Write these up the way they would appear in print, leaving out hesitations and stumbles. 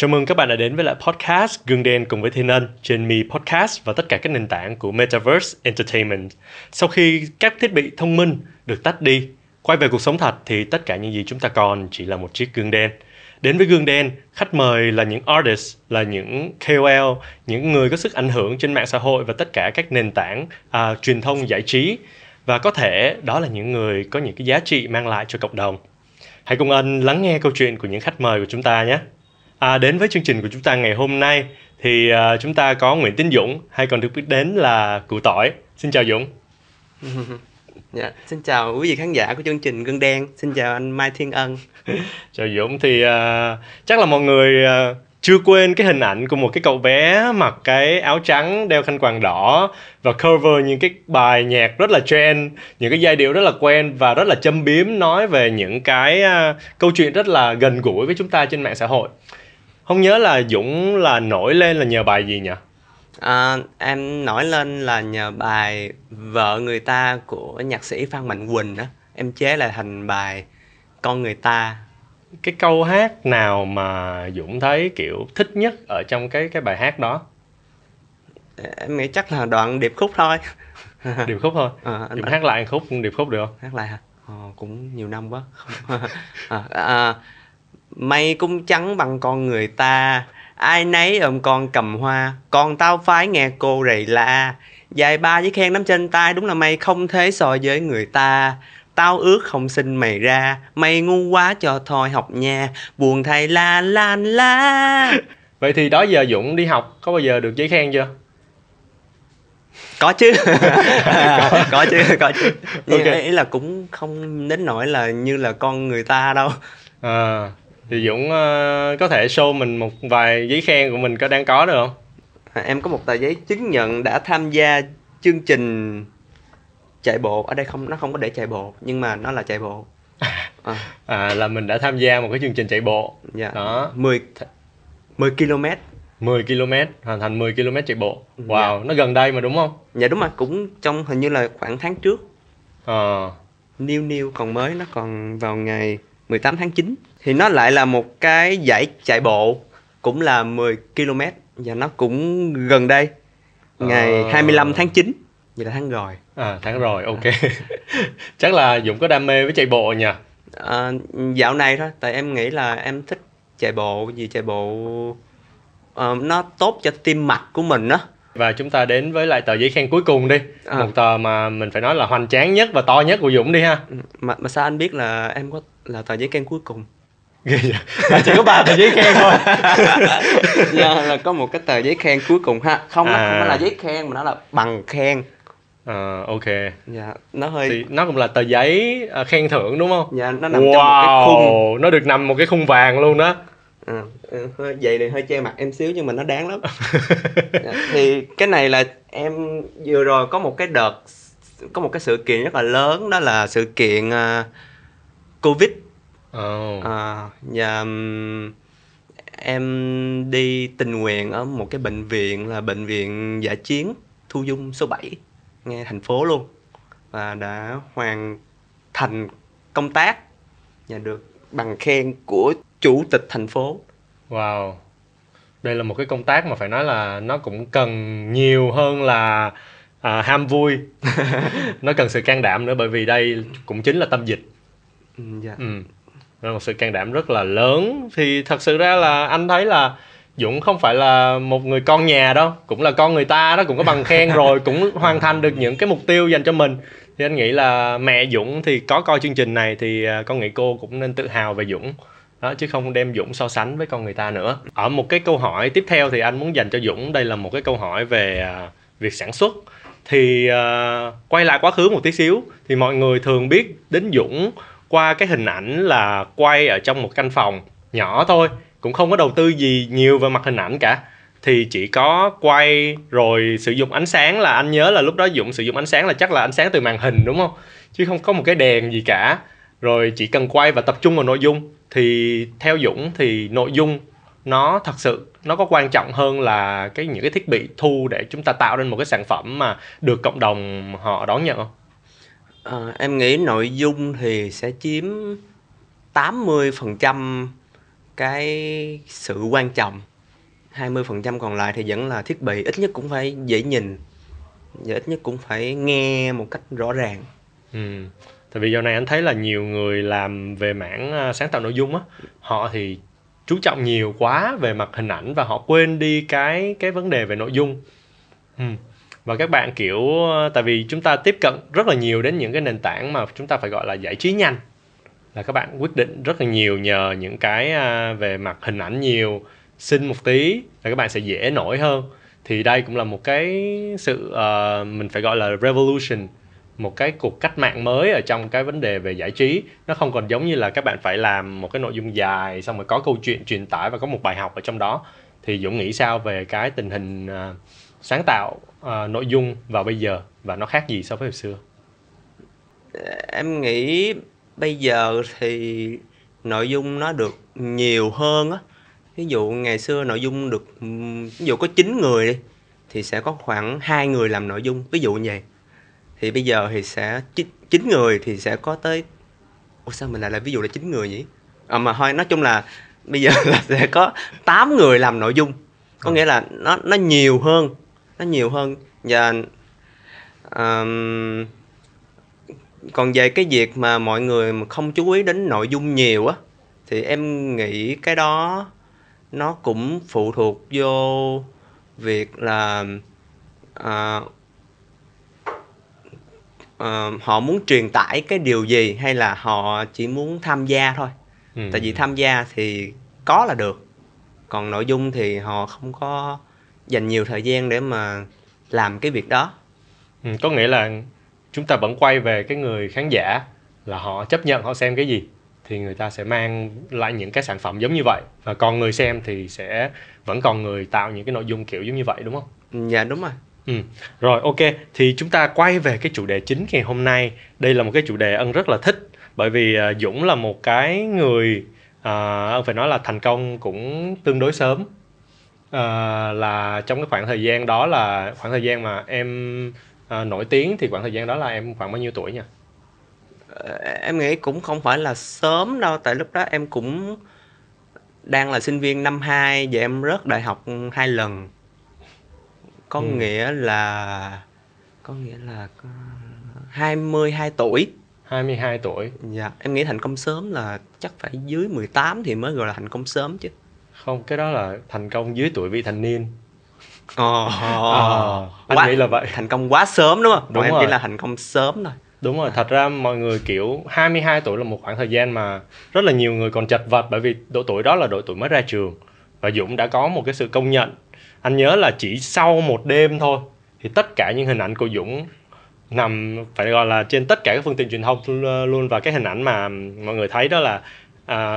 Chào mừng các bạn đã đến với lại podcast Gương Đen cùng với Thiên Ân trên Me Podcast và tất cả các nền tảng của Metaverse Entertainment. Sau khi các thiết bị thông minh được tách đi, quay về cuộc sống thật thì tất cả những gì chúng ta còn chỉ là một chiếc gương đen. Đến với Gương Đen, khách mời là những artist, là những KOL, những người có sức ảnh hưởng trên mạng xã hội và tất cả các nền tảng truyền thông giải trí. Và có thể đó là những người có những cái giá trị mang lại cho cộng đồng. Hãy cùng anh lắng nghe câu chuyện của những khách mời của chúng ta nhé. Đến với chương trình của chúng ta ngày hôm nay thì chúng ta có Nguyễn Tín Dũng, hay còn được biết đến là Củ Tỏi. Xin chào Dũng. Dạ, xin chào quý vị khán giả của chương trình Gương Đen. Xin chào anh Mai Thiên Ân. Chào Dũng. Thì chắc là mọi người chưa quên cái hình ảnh của một cái cậu bé mặc cái áo trắng, đeo khăn quàng đỏ và cover những cái bài nhạc rất là trend, những cái giai điệu rất là quen và rất là châm biếm, nói về những cái câu chuyện rất là gần gũi với chúng ta trên mạng xã hội. Không nhớ là Dũng là nổi lên là nhờ bài gì nhỉ? Em nổi lên là nhờ bài Vợ Người Ta của nhạc sĩ Phan Mạnh Quỳnh đó. Em chế lại thành bài Con Người Ta. Cái câu hát nào mà Dũng thấy kiểu thích nhất ở trong cái bài hát đó? Em nghĩ chắc là đoạn điệp khúc thôi. Điệp khúc thôi. Dũng hát lại khúc điệp khúc được không? Hát lại hả? Cũng nhiều năm quá. Mày cũng trắng bằng con người ta, ai nấy ôm con cầm hoa, còn tao phái nghe cô rầy la. Dài ba với khen nắm trên tay, đúng là mày không thế so với người ta. Tao ước không sinh mày ra, mày ngu quá cho thôi học nha, buồn thầy la la la. Vậy thì đó giờ Dũng đi học có bao giờ được giấy khen chưa? Có chứ. Có chứ. Nhưng okay. Ý là cũng không đến nỗi là như là con người ta đâu. Thì Dũng có thể show mình một vài giấy khen của mình có đang có được không? Em có một tờ giấy chứng nhận đã tham gia chương trình chạy bộ. Ở đây không, nó không có để chạy bộ, nhưng mà nó là chạy bộ. Là mình đã tham gia một cái chương trình chạy bộ. Dạ. Đó. 10 km. 10 km, hoàn thành 10 km chạy bộ. Wow, dạ. Nó gần đây mà đúng không? Dạ đúng rồi, cũng trong hình như là khoảng tháng trước. New còn mới, nó còn vào ngày 18 tháng 9. Thì nó lại là một cái giải chạy bộ, cũng là 10 km và nó cũng gần đây. Ngày 25 tháng 9. Vậy là tháng rồi. Tháng rồi, ok. Chắc là Dũng có đam mê với chạy bộ nhỉ? Dạo này thôi, tại em nghĩ là em thích chạy bộ vì chạy bộ nó tốt cho tim mạch của mình đó. Và chúng ta đến với lại tờ giấy khen cuối cùng đi. Một tờ mà mình phải nói là hoành tráng nhất và to nhất của Dũng đi ha. Mà sao anh biết là em có là tờ giấy khen cuối cùng? Chỉ có 3 tờ giấy khen thôi. Yeah, là có một cái tờ giấy khen cuối cùng ha. Không, nó không phải là giấy khen mà nó là bằng khen. Ok. Yeah, nó hơi thì nó cũng là tờ giấy khen thưởng đúng không? Dạ, yeah, nó nằm trong một cái khung. Nó được nằm một cái khung vàng luôn đó. Vậy thì hơi che mặt em xíu nhưng mà nó đáng lắm. Thì cái này là em vừa rồi có một cái đợt, có một cái sự kiện rất là lớn, đó là sự kiện Covid. Và em đi tình nguyện ở một cái bệnh viện là bệnh viện dã chiến Thu Dung số 7 ngay thành phố luôn, và đã hoàn thành công tác và được bằng khen của chủ tịch thành phố. Wow. Đây là một cái công tác mà phải nói là nó cũng cần nhiều hơn là ham vui. Nó cần sự can đảm nữa, bởi vì đây cũng chính là tâm dịch. Dạ. Nó một sự can đảm rất là lớn. Thì thật sự ra là anh thấy là Dũng không phải là một người con nhà đâu, cũng là con người ta đó, cũng có bằng khen rồi, cũng hoàn thành được những cái mục tiêu dành cho mình. Thì anh nghĩ là mẹ Dũng thì có coi chương trình này thì con nghĩ cô cũng nên tự hào về Dũng đó, chứ không đem Dũng so sánh với con người ta nữa. Ở một cái câu hỏi tiếp theo thì anh muốn dành cho Dũng, đây là một cái câu hỏi về việc sản xuất. Thì quay lại quá khứ một tí xíu, thì mọi người thường biết đến Dũng qua cái hình ảnh là quay ở trong một căn phòng nhỏ thôi, cũng không có đầu tư gì nhiều về mặt hình ảnh cả. Thì chỉ có quay rồi sử dụng ánh sáng, là anh nhớ là lúc đó Dũng sử dụng ánh sáng là chắc là ánh sáng từ màn hình đúng không? Chứ không có một cái đèn gì cả. Rồi chỉ cần quay và tập trung vào nội dung. Thì theo Dũng thì nội dung nó thật sự nó có quan trọng hơn là những cái thiết bị thu để chúng ta tạo nên một cái sản phẩm mà được cộng đồng họ đón nhận không? Em nghĩ nội dung thì sẽ chiếm 80% cái sự quan trọng. 20% còn lại thì vẫn là thiết bị, ít nhất cũng phải dễ nhìn và ít nhất cũng phải nghe một cách rõ ràng. Tại vì giờ này anh thấy là nhiều người làm về mảng sáng tạo nội dung á, họ thì chú trọng nhiều quá về mặt hình ảnh và họ quên đi cái vấn đề về nội dung. Và các bạn kiểu, tại vì chúng ta tiếp cận rất là nhiều đến những cái nền tảng mà chúng ta phải gọi là giải trí nhanh, là các bạn quyết định rất là nhiều nhờ những cái về mặt hình ảnh nhiều, xinh một tí là các bạn sẽ dễ nổi hơn. Thì đây cũng là một cái sự mình phải gọi là revolution, một cái cuộc cách mạng mới ở trong cái vấn đề về giải trí. Nó không còn giống như là các bạn phải làm một cái nội dung dài xong rồi có câu chuyện truyền tải và có một bài học ở trong đó. Thì Dũng nghĩ sao về cái tình hình sáng tạo nội dung vào bây giờ và nó khác gì so với hồi xưa? Em nghĩ bây giờ thì nội dung nó được nhiều hơn á. Ví dụ ngày xưa nội dung được, ví dụ có 9 người đi thì sẽ có khoảng 2 người làm nội dung, ví dụ như vậy. Thì bây giờ thì sẽ 9 người thì sẽ có tới, ủa sao mình lại làm ví dụ là 9 người nhỉ? Mà thôi, nói chung là bây giờ là sẽ có 8 người làm nội dung. Có nghĩa là nó nhiều hơn. Nó nhiều hơn. Và còn về cái việc mà mọi người mà không chú ý đến nội dung nhiều á, thì em nghĩ cái đó nó cũng phụ thuộc vô việc là họ muốn truyền tải cái điều gì hay là họ chỉ muốn tham gia thôi. Tại vì tham gia thì có là được, còn nội dung thì họ không có dành nhiều thời gian để mà làm cái việc đó. Có nghĩa là chúng ta vẫn quay về cái người khán giả, là họ chấp nhận họ xem cái gì thì người ta sẽ mang lại những cái sản phẩm giống như vậy, và còn người xem thì sẽ vẫn còn người tạo những cái nội dung kiểu giống như vậy, đúng không? Dạ đúng rồi. Rồi ok, thì chúng ta quay về cái chủ đề chính ngày hôm nay. Đây là một cái chủ đề Ân rất là thích, bởi vì Dũng là một cái người Ân phải nói là thành công cũng tương đối sớm. Là trong cái khoảng thời gian đó, là khoảng thời gian mà em nổi tiếng, thì khoảng thời gian đó là em khoảng bao nhiêu tuổi nha? Em nghĩ cũng không phải là sớm đâu, tại lúc đó em cũng đang là sinh viên năm 2 và em rớt đại học 2 lần. Có nghĩa là 22 tuổi. 22 tuổi. Dạ, em nghĩ thành công sớm là chắc phải dưới 18 thì mới gọi là thành công sớm chứ. Không, cái đó là thành công dưới tuổi vị thành niên. Anh quá, nghĩ là vậy. Thành công quá sớm đúng không? Đúng rồi. Em nghĩ là thành công sớm rồi. Đúng rồi, thật ra mọi người kiểu 22 tuổi là một khoảng thời gian mà rất là nhiều người còn chật vật, bởi vì độ tuổi đó là độ tuổi mới ra trường. Và Dũng đã có một cái sự công nhận. Anh nhớ là chỉ sau một đêm thôi thì tất cả những hình ảnh của Dũng nằm, phải gọi là trên tất cả các phương tiện truyền thông luôn. Và cái hình ảnh mà mọi người thấy đó là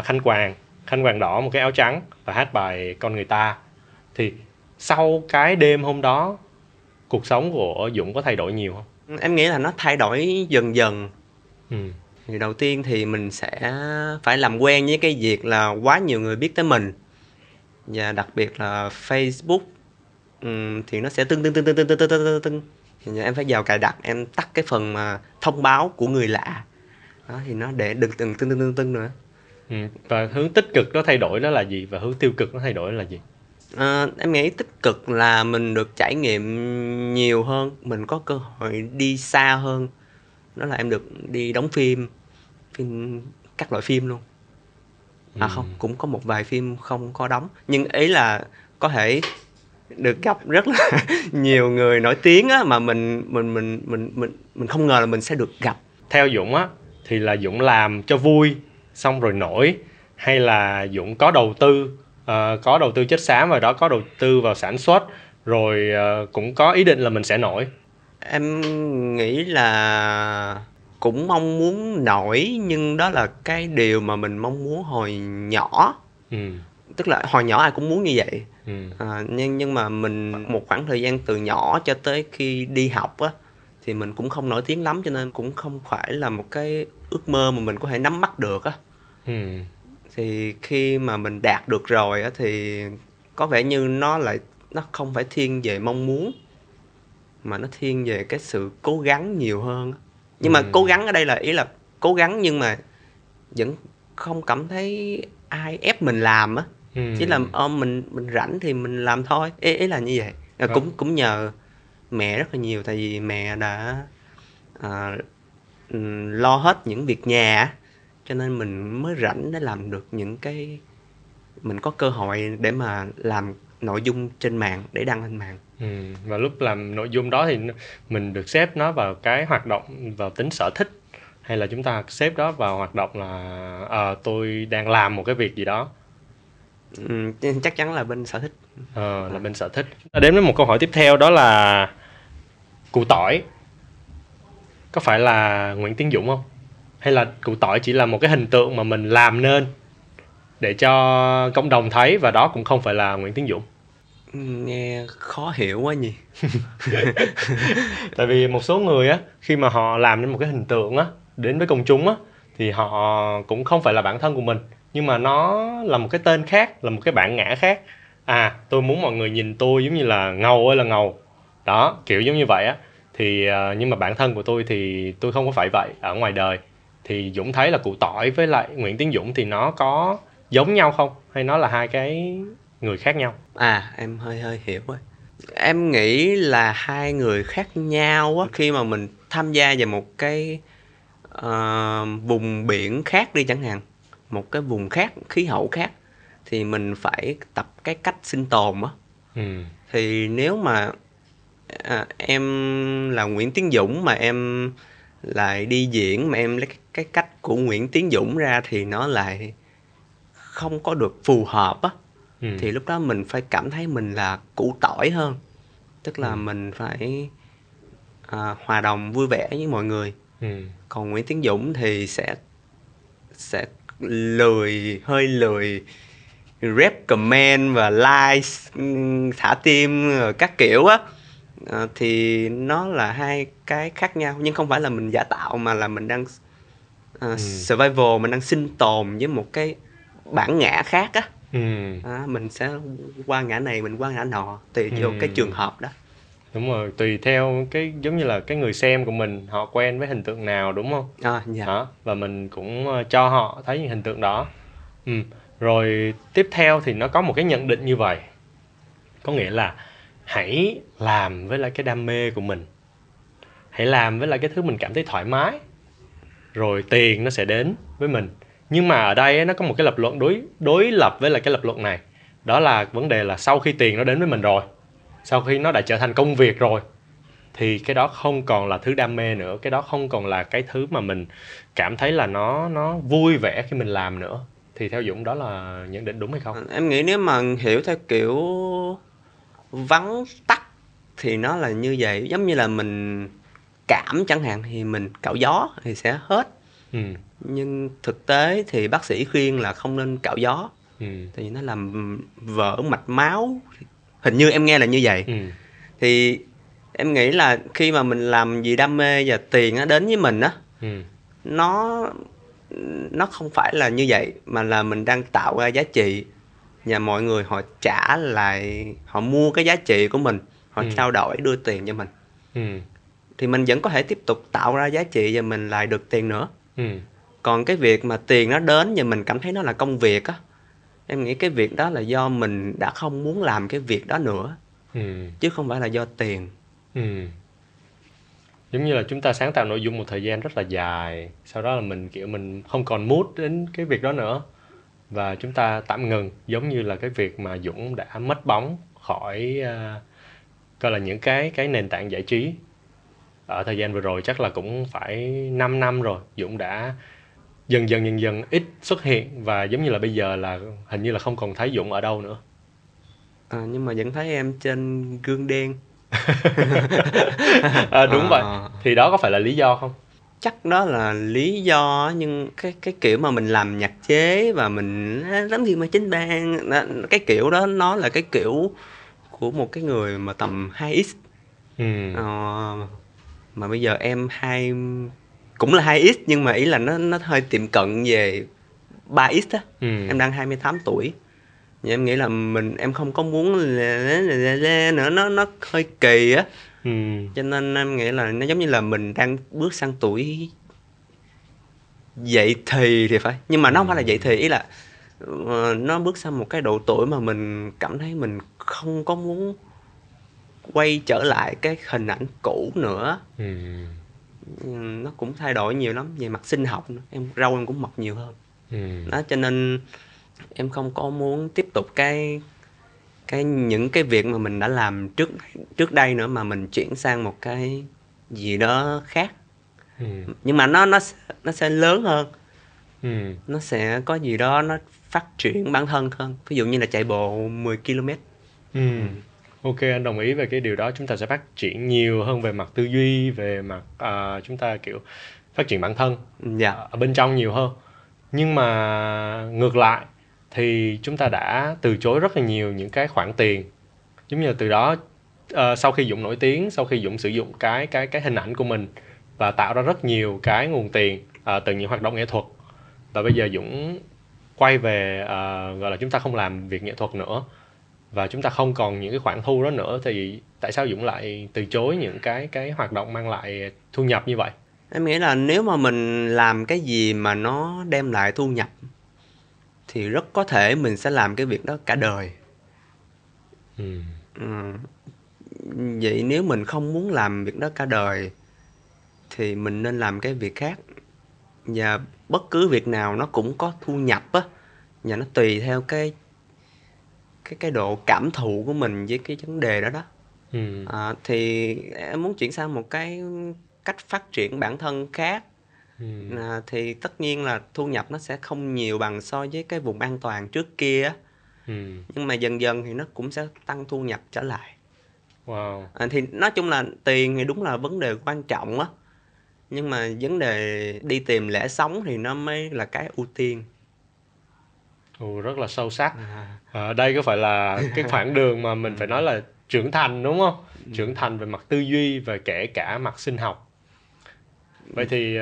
khăn quàng đỏ, một cái áo trắng và hát bài Con Người Ta. Thì sau cái đêm hôm đó, cuộc sống của Dũng có thay đổi nhiều không? Em nghĩ là nó thay đổi dần dần. Thì đầu tiên thì mình sẽ phải làm quen với cái việc là quá nhiều người biết tới mình. Và đặc biệt là Facebook thì nó sẽ tưng. Em phải vào cài đặt, em tắt cái phần mà thông báo của người lạ. Đó thì nó để đừng tưng nữa. Và hướng tích cực nó thay đổi đó là gì? Và hướng tiêu cực nó thay đổi là gì? Em nghĩ tích cực là mình được trải nghiệm nhiều hơn. Mình có cơ hội đi xa hơn. Đó là em được đi đóng phim, các loại phim luôn. Không, cũng có một vài phim không có đóng. Nhưng ý là có thể được gặp rất là nhiều người nổi tiếng á, mà mình không ngờ là mình sẽ được gặp. Theo Dũng á, thì là Dũng làm cho vui xong rồi nổi, hay là Dũng có đầu tư, có đầu tư chất xám vào đó, có đầu tư vào sản xuất, rồi cũng có ý định là mình sẽ nổi? Em nghĩ là cũng mong muốn nổi, nhưng đó là cái điều mà mình mong muốn hồi nhỏ. Tức là hồi nhỏ ai cũng muốn như vậy. Nhưng mà mình một khoảng thời gian từ nhỏ cho tới khi đi học á, thì mình cũng không nổi tiếng lắm, cho nên cũng không phải là một cái ước mơ mà mình có thể nắm bắt được á. Thì khi mà mình đạt được rồi á, thì có vẻ như nó không phải thiên về mong muốn, mà nó thiên về cái sự cố gắng nhiều hơn. Nhưng mà cố gắng ở đây là ý là cố gắng nhưng mà vẫn không cảm thấy ai ép mình làm á. Chỉ là mình rảnh thì mình làm thôi, ý là như vậy. Cũng nhờ mẹ rất là nhiều, tại vì mẹ đã lo hết những việc nhà, cho nên mình mới rảnh để làm được những cái mình có cơ hội để mà làm nội dung trên mạng, để đăng lên mạng. Và lúc làm nội dung đó thì mình được xếp nó vào cái hoạt động, vào tính sở thích, hay là chúng ta xếp đó vào hoạt động là tôi đang làm một cái việc gì đó? Chắc chắn là bên sở thích. Là bên sở thích. Đến với một câu hỏi tiếp theo, đó là Củ Tỏi có phải là Nguyễn Tín Dũng không? Hay là Củ Tỏi chỉ là một cái hình tượng mà mình làm nên để cho cộng đồng thấy, và đó cũng không phải là Nguyễn Tiến Dũng? Nghe khó hiểu quá nhỉ. Tại vì một số người á, khi mà họ làm nên một cái hình tượng á, đến với công chúng á, thì họ cũng không phải là bản thân của mình, nhưng mà nó là một cái tên khác, là một cái bản ngã khác. À, tôi muốn mọi người nhìn tôi giống như là Ngầu ơi là Ngầu. Đó, kiểu giống như vậy á. Thì nhưng mà bản thân của tôi thì tôi không có phải vậy ở ngoài đời. Thì Dũng thấy là Củ Tỏi với lại Nguyễn Tiến Dũng thì nó có giống nhau không? Hay nó là hai cái người khác nhau? À, em hơi hiểu rồi. Em nghĩ là hai người khác nhau á. Khi mà mình tham gia vào một cái vùng biển khác đi chẳng hạn, một cái vùng khác, khí hậu khác, thì mình phải tập cái cách sinh tồn á. Thì nếu mà em là Nguyễn Tiến Dũng mà em lại đi diễn mà em lấy cái cách của Nguyễn Tiến Dũng ra thì nó lại không có được phù hợp á. Thì lúc đó mình phải cảm thấy mình là Củ Tỏi hơn. Tức là mình phải hòa đồng vui vẻ với mọi người. Còn Nguyễn Tiến Dũng thì sẽ lười, hơi lười rep comment và like, thả tim các kiểu á. Thì nó là hai cái khác nhau, nhưng không phải là mình giả tạo mà là mình đang survival, mình đang sinh tồn với một cái bản ngã khác á. Mình sẽ qua ngã này, mình qua ngã nọ, tùy theo cái trường hợp đó. Đúng rồi, tùy theo cái giống như là cái người xem của mình, họ quen với hình tượng nào, đúng không? Dạ. Đó, và mình cũng cho họ thấy những hình tượng đó. Rồi tiếp theo thì nó có một cái nhận định như vậy, có nghĩa là hãy làm với lại cái đam mê của mình, hãy làm với lại cái thứ mình cảm thấy thoải mái, rồi tiền nó sẽ đến với mình. Nhưng mà ở đây nó có một cái lập luận đối lập với lại cái lập luận này. Đó là vấn đề là sau khi tiền nó đến với mình rồi, sau khi nó đã trở thành công việc rồi, thì cái đó không còn là thứ đam mê nữa, cái đó không còn là cái thứ mà mình cảm thấy là nó vui vẻ khi mình làm nữa. Thì theo Dũng đó là nhận định đúng hay không? Em nghĩ nếu mà hiểu theo kiểu vắn tắt thì nó là như vậy. Giống như là mình cảm chẳng hạn, thì mình cạo gió thì sẽ hết. Nhưng thực tế thì bác sĩ khuyên là không nên cạo gió, thì nó làm vỡ mạch máu, hình như em nghe là như vậy. Thì em nghĩ là khi mà mình làm gì đam mê và tiền nó đến với mình á, nó không phải là như vậy, mà là mình đang tạo ra giá trị và mọi người họ trả lại, họ mua cái giá trị của mình, họ trao đổi đưa tiền cho mình. Thì mình vẫn có thể tiếp tục tạo ra giá trị và mình lại được tiền nữa. Còn cái việc mà tiền nó đến và mình cảm thấy nó là công việc á, em nghĩ cái việc đó là do mình đã không muốn làm cái việc đó nữa, chứ không phải là do tiền. Giống như là chúng ta sáng tạo nội dung một thời gian rất là dài, sau đó là mình kiểu mình không còn mood đến cái việc đó nữa, và chúng ta tạm ngừng, giống như là cái việc mà Dũng đã mất bóng khỏi coi là những cái nền tảng giải trí. Ở thời gian vừa rồi chắc là cũng phải 5 năm rồi, Dũng đã dần dần ít xuất hiện, và giống như là bây giờ là hình như là không còn thấy Dũng ở đâu nữa. Nhưng mà vẫn thấy em trên Gương Đen. Đúng vậy. Thì đó có phải là lý do không? Chắc đó là lý do, nhưng cái kiểu mà mình làm nhạc chế và mình lắm khi mà chính ban, cái kiểu đó nó là cái kiểu của một cái người mà tầm 2x. Mà bây giờ em cũng là 2x, nhưng mà ý là nó hơi tiệm cận về 3x á. Em đang 28 tuổi. Nhưng em nghĩ là em không có muốn nữa, nó hơi kỳ á. Cho nên em nghĩ là nó giống như là mình đang bước sang tuổi dậy thì phải. Nhưng mà nó không phải là dậy thì, ý là nó bước sang một cái độ tuổi mà mình cảm thấy mình không có muốn quay trở lại cái hình ảnh cũ nữa. Nó cũng thay đổi nhiều lắm về mặt sinh học nữa. Râu em cũng mọc nhiều hơn. Đó, cho nên em không có muốn tiếp tục cái những cái việc mà mình đã làm trước đây nữa, mà mình chuyển sang một cái gì đó khác. Nhưng mà nó sẽ lớn hơn. Nó sẽ có gì đó nó phát triển bản thân hơn. Ví dụ như là chạy bộ 10 km. Ok, anh đồng ý về cái điều đó. Chúng ta sẽ phát triển nhiều hơn về mặt tư duy, về mặt chúng ta kiểu phát triển bản thân ở bên trong nhiều hơn. Nhưng mà ngược lại thì chúng ta đã từ chối rất là nhiều những cái khoản tiền. Giống như là từ đó sau khi Dũng nổi tiếng, sau khi Dũng sử dụng cái hình ảnh của mình và tạo ra rất nhiều cái nguồn tiền từ những hoạt động nghệ thuật. Và bây giờ Dũng quay về gọi là chúng ta không làm việc nghệ thuật nữa và chúng ta không còn những cái khoản thu đó nữa, thì tại sao Dũng lại từ chối những cái hoạt động mang lại thu nhập như vậy? Em nghĩ là nếu mà mình làm cái gì mà nó đem lại thu nhập thì rất có thể mình sẽ làm cái việc đó cả đời. Vậy nếu mình không muốn làm việc đó cả đời thì mình nên làm cái việc khác. Và bất cứ việc nào nó cũng có thu nhập á, và nó tùy theo cái độ cảm thụ của mình với cái vấn đề đó đó. Thì em muốn chuyển sang một cái cách phát triển bản thân khác. Thì tất nhiên là thu nhập nó sẽ không nhiều bằng so với cái vùng an toàn trước kia á. Nhưng mà dần dần thì nó cũng sẽ tăng thu nhập trở lại. Thì nói chung là tiền thì đúng là vấn đề quan trọng á, nhưng mà vấn đề đi tìm lẽ sống thì nó mới là cái ưu tiên. Rất là sâu sắc. Đây có phải là cái khoảng đường mà mình phải nói là trưởng thành, đúng không? Trưởng thành về mặt tư duy và kể cả mặt sinh học. Vậy thì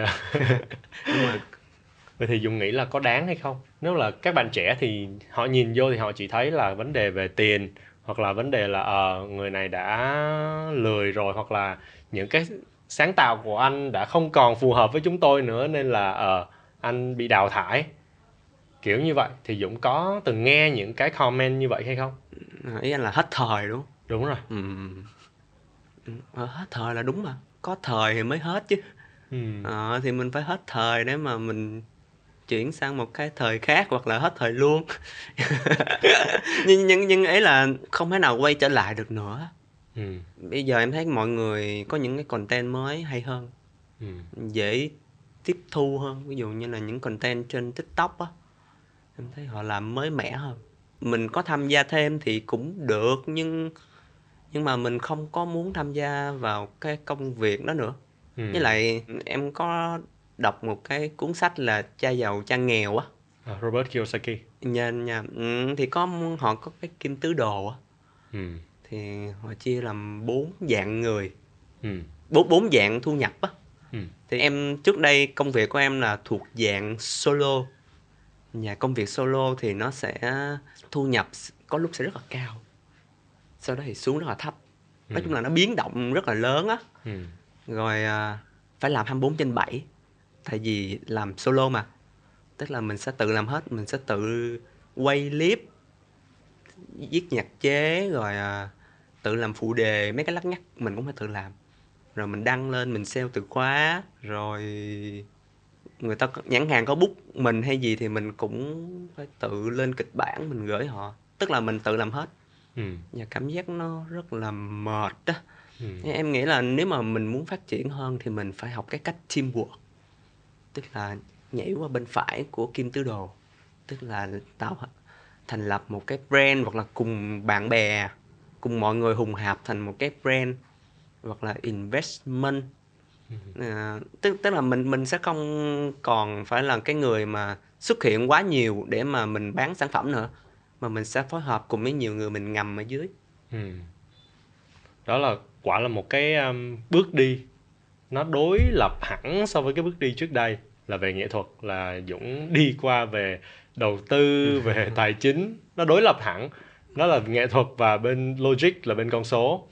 vậy thì Dũng nghĩ là có đáng hay không? Nếu là các bạn trẻ thì họ nhìn vô thì họ chỉ thấy là vấn đề về tiền, hoặc là vấn đề là người này đã lười rồi, hoặc là những cái sáng tạo của anh đã không còn phù hợp với chúng tôi nữa nên là anh bị đào thải. Kiểu như vậy, thì Dũng có từng nghe những cái comment như vậy hay không? Ý anh là hết thời đúng không? Đúng rồi. Hết thời là đúng mà. Có thời thì mới hết chứ. Thì mình phải hết thời để mà mình chuyển sang một cái thời khác, hoặc là hết thời luôn. Nhưng ấy là không thể nào quay trở lại được nữa. Bây giờ em thấy mọi người có những cái content mới hay hơn, dễ tiếp thu hơn. Ví dụ như là những content trên TikTok á, em thấy họ làm mới mẻ hơn. Mình có tham gia thêm thì cũng được, nhưng mà mình không có muốn tham gia vào cái công việc đó nữa. Với lại em có đọc một cái cuốn sách là Cha Giàu, Cha Nghèo á, Robert Kiyosaki. Thì họ có cái Kim Tứ Đồ á. Thì họ chia làm 4 dạng người, 4 dạng thu nhập á. Thì em trước đây công việc của em là thuộc dạng solo. Và công việc solo thì nó sẽ thu nhập có lúc sẽ rất là cao, sau đó thì xuống rất là thấp. Nói chung là nó biến động rất là lớn á. Rồi phải làm 24/7. Tại vì làm solo mà, tức là mình sẽ tự làm hết. Mình sẽ tự quay clip, viết nhạc chế, rồi tự làm phụ đề. Mấy cái lắt nhắt mình cũng phải tự làm. Rồi mình đăng lên, mình sell từ khóa. Rồi người ta nhãn hàng có book mình hay gì thì mình cũng phải tự lên kịch bản, mình gửi họ. Tức là mình tự làm hết. Và cảm giác nó rất là mệt đó. Em nghĩ là nếu mà mình muốn phát triển hơn thì mình phải học cái cách teamwork. Tức là nhảy qua bên phải của Kim Tứ Đồ. Tức là thành lập một cái brand, hoặc là cùng bạn bè, cùng mọi người hùng hạp thành một cái brand, hoặc là investment. Tức là mình sẽ không còn phải là cái người mà xuất hiện quá nhiều để mà mình bán sản phẩm nữa, mà mình sẽ phối hợp cùng với nhiều người, mình ngầm ở dưới. Đó là quả là một cái bước đi nó đối lập hẳn so với cái bước đi trước đây là về nghệ thuật, là Dũng đi qua về đầu tư, về tài chính. Nó đối lập hẳn, nó là nghệ thuật và bên logic là bên con số.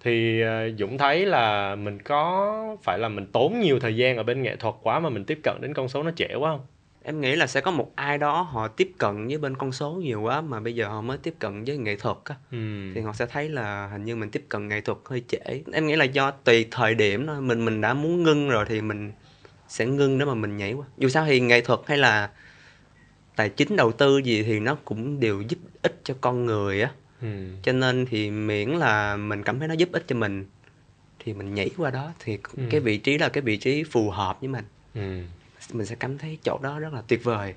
Thì Dũng thấy là mình có phải là mình tốn nhiều thời gian ở bên nghệ thuật quá mà mình tiếp cận đến con số nó trễ quá không? Em nghĩ là sẽ có một ai đó họ tiếp cận với bên con số nhiều quá mà bây giờ họ mới tiếp cận với nghệ thuật á. Thì họ sẽ thấy là hình như mình tiếp cận nghệ thuật hơi trễ. Em nghĩ là do tùy thời điểm thôi, mình đã muốn ngưng rồi thì mình sẽ ngưng để mà mình nhảy qua. Dù sao thì nghệ thuật hay là tài chính đầu tư gì thì nó cũng đều giúp ích cho con người á. Cho nên thì miễn là mình cảm thấy nó giúp ích cho mình thì mình nhảy qua đó, thì cái vị trí là cái vị trí phù hợp với mình. Mình sẽ cảm thấy chỗ đó rất là tuyệt vời.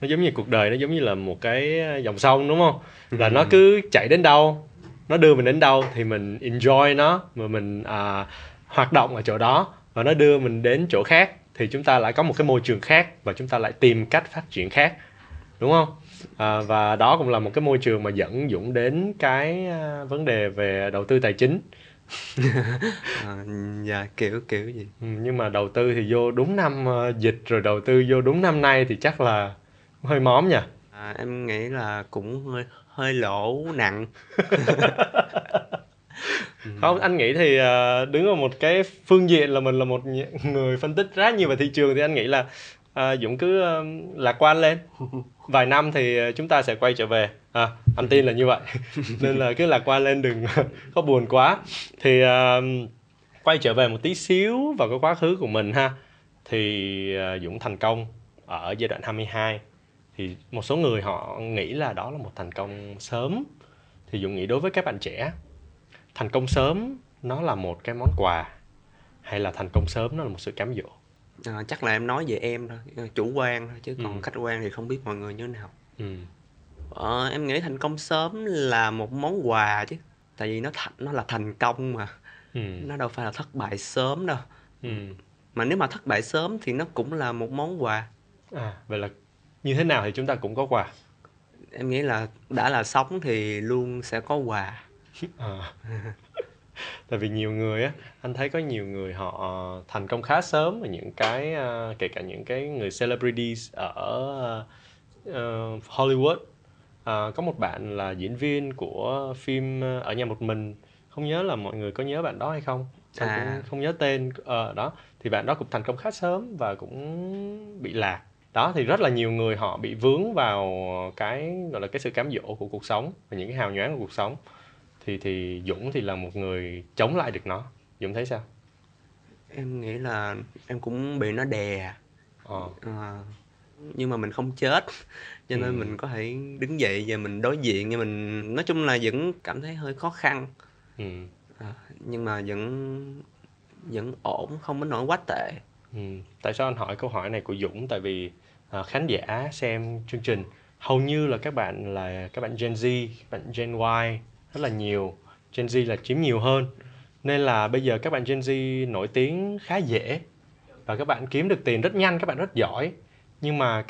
Nó giống như cuộc đời, nó giống như là một cái dòng sông đúng không? Là nó cứ chạy đến đâu, nó đưa mình đến đâu thì mình enjoy nó, mà mình hoạt động ở chỗ đó, và nó đưa mình đến chỗ khác thì chúng ta lại có một cái môi trường khác và chúng ta lại tìm cách phát triển khác, đúng không? Và đó cũng là một cái môi trường mà dẫn Dũng đến cái vấn đề về đầu tư tài chính. Dạ kiểu gì. Nhưng mà đầu tư thì vô đúng năm dịch rồi, đầu tư vô đúng năm nay thì chắc là hơi móm nha. Em nghĩ là cũng hơi lỗ nặng. Không, anh nghĩ thì đứng ở một cái phương diện là mình là một người phân tích rất nhiều về thị trường, thì anh nghĩ là Dũng cứ lạc quan lên, vài năm thì chúng ta sẽ quay trở về, anh tin là như vậy. Nên là cứ lạc quan lên, đừng có buồn quá. Thì quay trở về một tí xíu vào cái quá khứ của mình ha. Thì Dũng thành công ở giai đoạn 22. Thì một số người họ nghĩ là đó là một thành công sớm. Thì Dũng nghĩ đối với các bạn trẻ, thành công sớm nó là một cái món quà hay là thành công sớm nó là một sự cám dỗ? Chắc là em nói về em thôi, chủ quan thôi, chứ còn khách quan thì không biết mọi người như thế nào. Em nghĩ thành công sớm là một món quà chứ, tại vì nó là thành công mà, nó đâu phải là thất bại sớm đâu. Mà nếu mà thất bại sớm thì nó cũng là một món quà. Vậy là như thế nào thì chúng ta cũng có quà. Em nghĩ là đã là sống thì luôn sẽ có quà. Tại vì nhiều người á, anh thấy có nhiều người họ thành công khá sớm, và những cái kể cả những cái người celebrities ở Hollywood. Có một bạn là diễn viên của phim Ở Nhà Một Mình, không nhớ là mọi người có nhớ bạn đó hay không, cũng không nhớ tên đó. Thì bạn đó cũng thành công khá sớm và cũng bị lạc đó. Thì rất là nhiều người họ bị vướng vào cái gọi là cái sự cám dỗ của cuộc sống và những cái hào nhoáng của cuộc sống. Thì Dũng thì là một người chống lại được nó. Dũng thấy sao? Em nghĩ là em cũng bị nó đè. Nhưng mà mình không chết, cho nên mình có thể đứng dậy và mình đối diện. Nhưng mình nói chung là vẫn cảm thấy hơi khó khăn. Nhưng mà vẫn ổn, không đến nỗi quá tệ. Tại sao anh hỏi câu hỏi này của Dũng? Tại vì khán giả xem chương trình hầu như là các bạn Gen Z, các bạn Gen Y rất là nhiều. Gen Z là chiếm nhiều hơn. Nên là bây giờ các bạn Gen Z nổi tiếng khá dễ, và các bạn kiếm được tiền rất nhanh, các bạn rất giỏi. Nhưng mà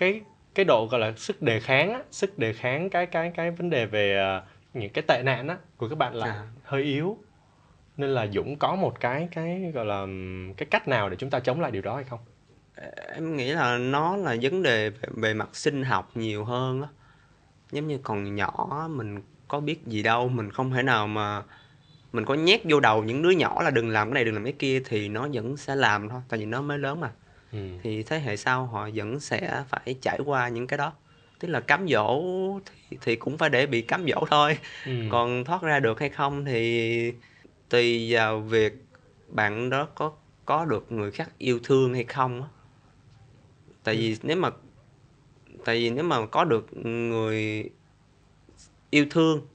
cái độ gọi là sức đề kháng á, sức đề kháng cái vấn đề về những cái tệ nạn á của các bạn là hơi yếu. Nên là Dũng có một cái gọi là cái cách nào để chúng ta chống lại điều đó hay không? Em nghĩ là nó là vấn đề về mặt sinh học nhiều hơn á. Giống như còn nhỏ mình có biết gì đâu, mình không thể nào mà mình có nhét vô đầu những đứa nhỏ là đừng làm cái này, đừng làm cái kia thì nó vẫn sẽ làm thôi, tại vì nó mới lớn mà. Thì thế hệ sau họ vẫn sẽ phải trải qua những cái đó. Tức là cám dỗ thì cũng phải để bị cám dỗ thôi. Còn thoát ra được hay không thì tùy vào việc bạn đó có được người khác yêu thương hay không. Tại vì nếu mà có được người yêu thương,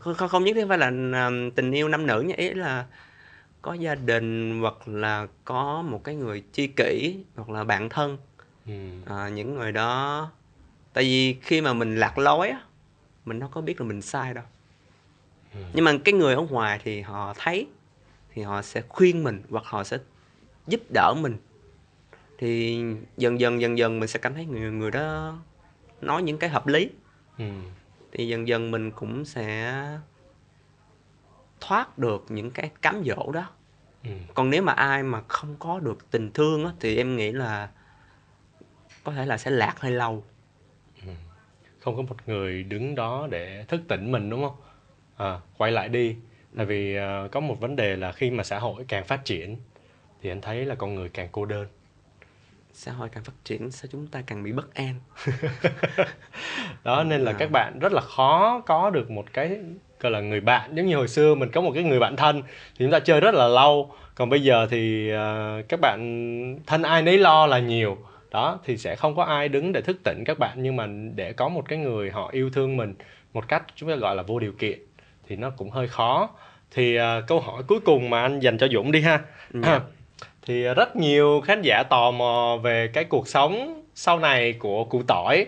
không nhất thiết phải là tình yêu nam nữ nha, ý là có gia đình hoặc là có một cái người tri kỷ hoặc là bạn thân. Những người đó, tại vì khi mà mình lạc lối á, mình đâu có biết là mình sai đâu. Nhưng mà cái người ở ngoài thì họ thấy, thì họ sẽ khuyên mình hoặc họ sẽ giúp đỡ mình. Thì dần dần mình sẽ cảm thấy người đó nói những cái hợp lý. Thì dần dần mình cũng sẽ thoát được những cái cám dỗ đó. Còn nếu mà ai mà không có được tình thương á, thì em nghĩ là có thể là sẽ lạc hơi lâu. Không có một người đứng đó để thức tỉnh mình đúng không? Quay lại đi. Tại vì có một vấn đề là khi mà xã hội càng phát triển thì anh thấy là con người càng cô đơn. xã hội càng phát triển sao chúng ta càng bị bất an. Đó nên là các bạn rất là khó có được một cái gọi là người bạn. Giống như hồi xưa mình có một cái người bạn thân thì chúng ta chơi rất là lâu, còn bây giờ thì các bạn thân ai nấy lo là nhiều. Đó thì sẽ không có ai đứng để thức tỉnh các bạn, nhưng mà để có một cái người họ yêu thương mình một cách chúng ta gọi là vô điều kiện thì nó cũng hơi khó. Thì câu hỏi cuối cùng mà anh dành cho Dũng đi ha. Thì rất nhiều khán giả tò mò về cái cuộc sống sau này của Củ Tỏi.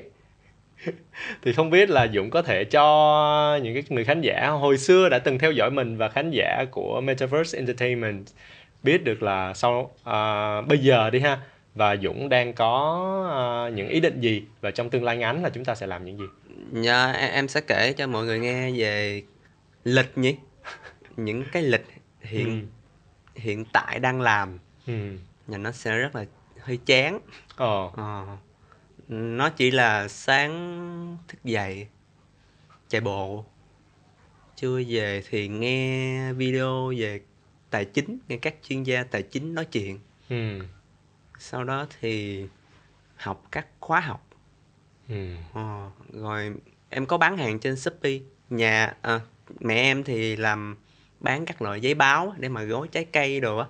Thì không biết là Dũng có thể cho những cái người khán giả hồi xưa đã từng theo dõi mình và khán giả của Metaverse Entertainment biết được là sau bây giờ đi ha, và Dũng đang có những ý định gì và trong tương lai ngắn là chúng ta sẽ làm những gì? Dạ, em sẽ kể cho mọi người nghe về lịch nhỉ. Những cái lịch hiện tại đang làm. Và nó sẽ rất là hơi chán. Nó chỉ là sáng thức dậy chạy bộ, trưa về thì nghe video về tài chính, nghe các chuyên gia tài chính nói chuyện. Sau đó thì học các khóa học. Rồi em có bán hàng trên Shopee. Mẹ em thì làm bán các loại giấy báo để mà gói trái cây đồ á.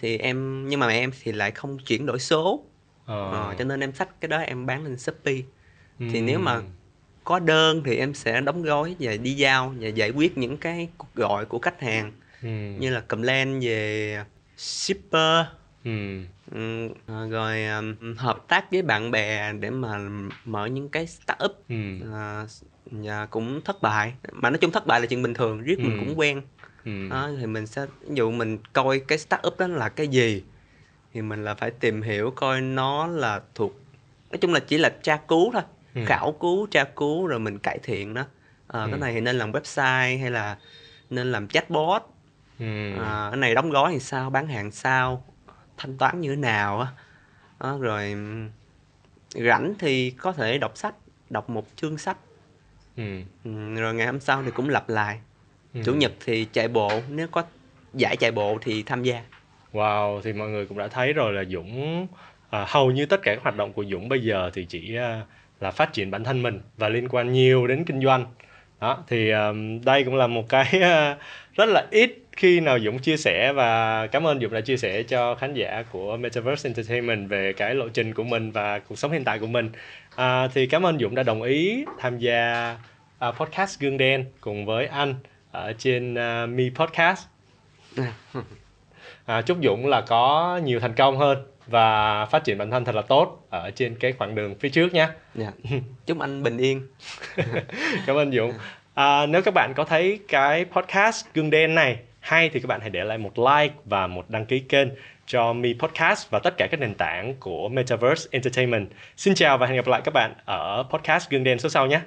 Thì em, nhưng mà mẹ em thì lại không chuyển đổi số, cho nên em xách cái đó em bán lên Shopee. Thì nếu mà có đơn thì em sẽ đóng gói và đi giao và giải quyết những cái cuộc gọi của khách hàng, như là complain về shipper. Rồi hợp tác với bạn bè để mà mở những cái startup. Cũng thất bại, mà nói chung thất bại là chuyện bình thường, riết mình cũng quen. Thì mình sẽ, ví dụ mình coi cái startup đó là cái gì thì mình là phải tìm hiểu coi nó là thuộc, nói chung là chỉ là tra cứu thôi, khảo cứu, tra cứu rồi mình cải thiện nó. Cái này thì nên làm website hay là nên làm chatbot, cái này đóng gói thì sao, bán hàng sao, thanh toán như thế nào. Rồi rảnh thì có thể đọc sách, đọc một chương sách. Rồi ngày hôm sau thì cũng lặp lại. Chủ nhật thì chạy bộ, nếu có giải chạy bộ thì tham gia. Wow, thì mọi người cũng đã thấy rồi là Dũng, hầu như tất cả các hoạt động của Dũng bây giờ thì chỉ là phát triển bản thân mình và liên quan nhiều đến kinh doanh. Đó, thì đây cũng là một cái rất là ít khi nào Dũng chia sẻ, và cảm ơn Dũng đã chia sẻ cho khán giả của Metaverse Entertainment về cái lộ trình của mình và cuộc sống hiện tại của mình. Thì cảm ơn Dũng đã đồng ý tham gia podcast Gương Đen cùng với anh ở trên Me Podcast. Chúc Dũng là có nhiều thành công hơn và phát triển bản thân thật là tốt ở trên cái khoảng đường phía trước nha. Chúc anh bình yên. Cảm ơn Dũng. Nếu các bạn có thấy cái podcast Gương Đen này hay thì các bạn hãy để lại một like và một đăng ký kênh cho Me Podcast và tất cả các nền tảng của Metaverse Entertainment. Xin chào và hẹn gặp lại các bạn ở podcast Gương Đen số sau nhé.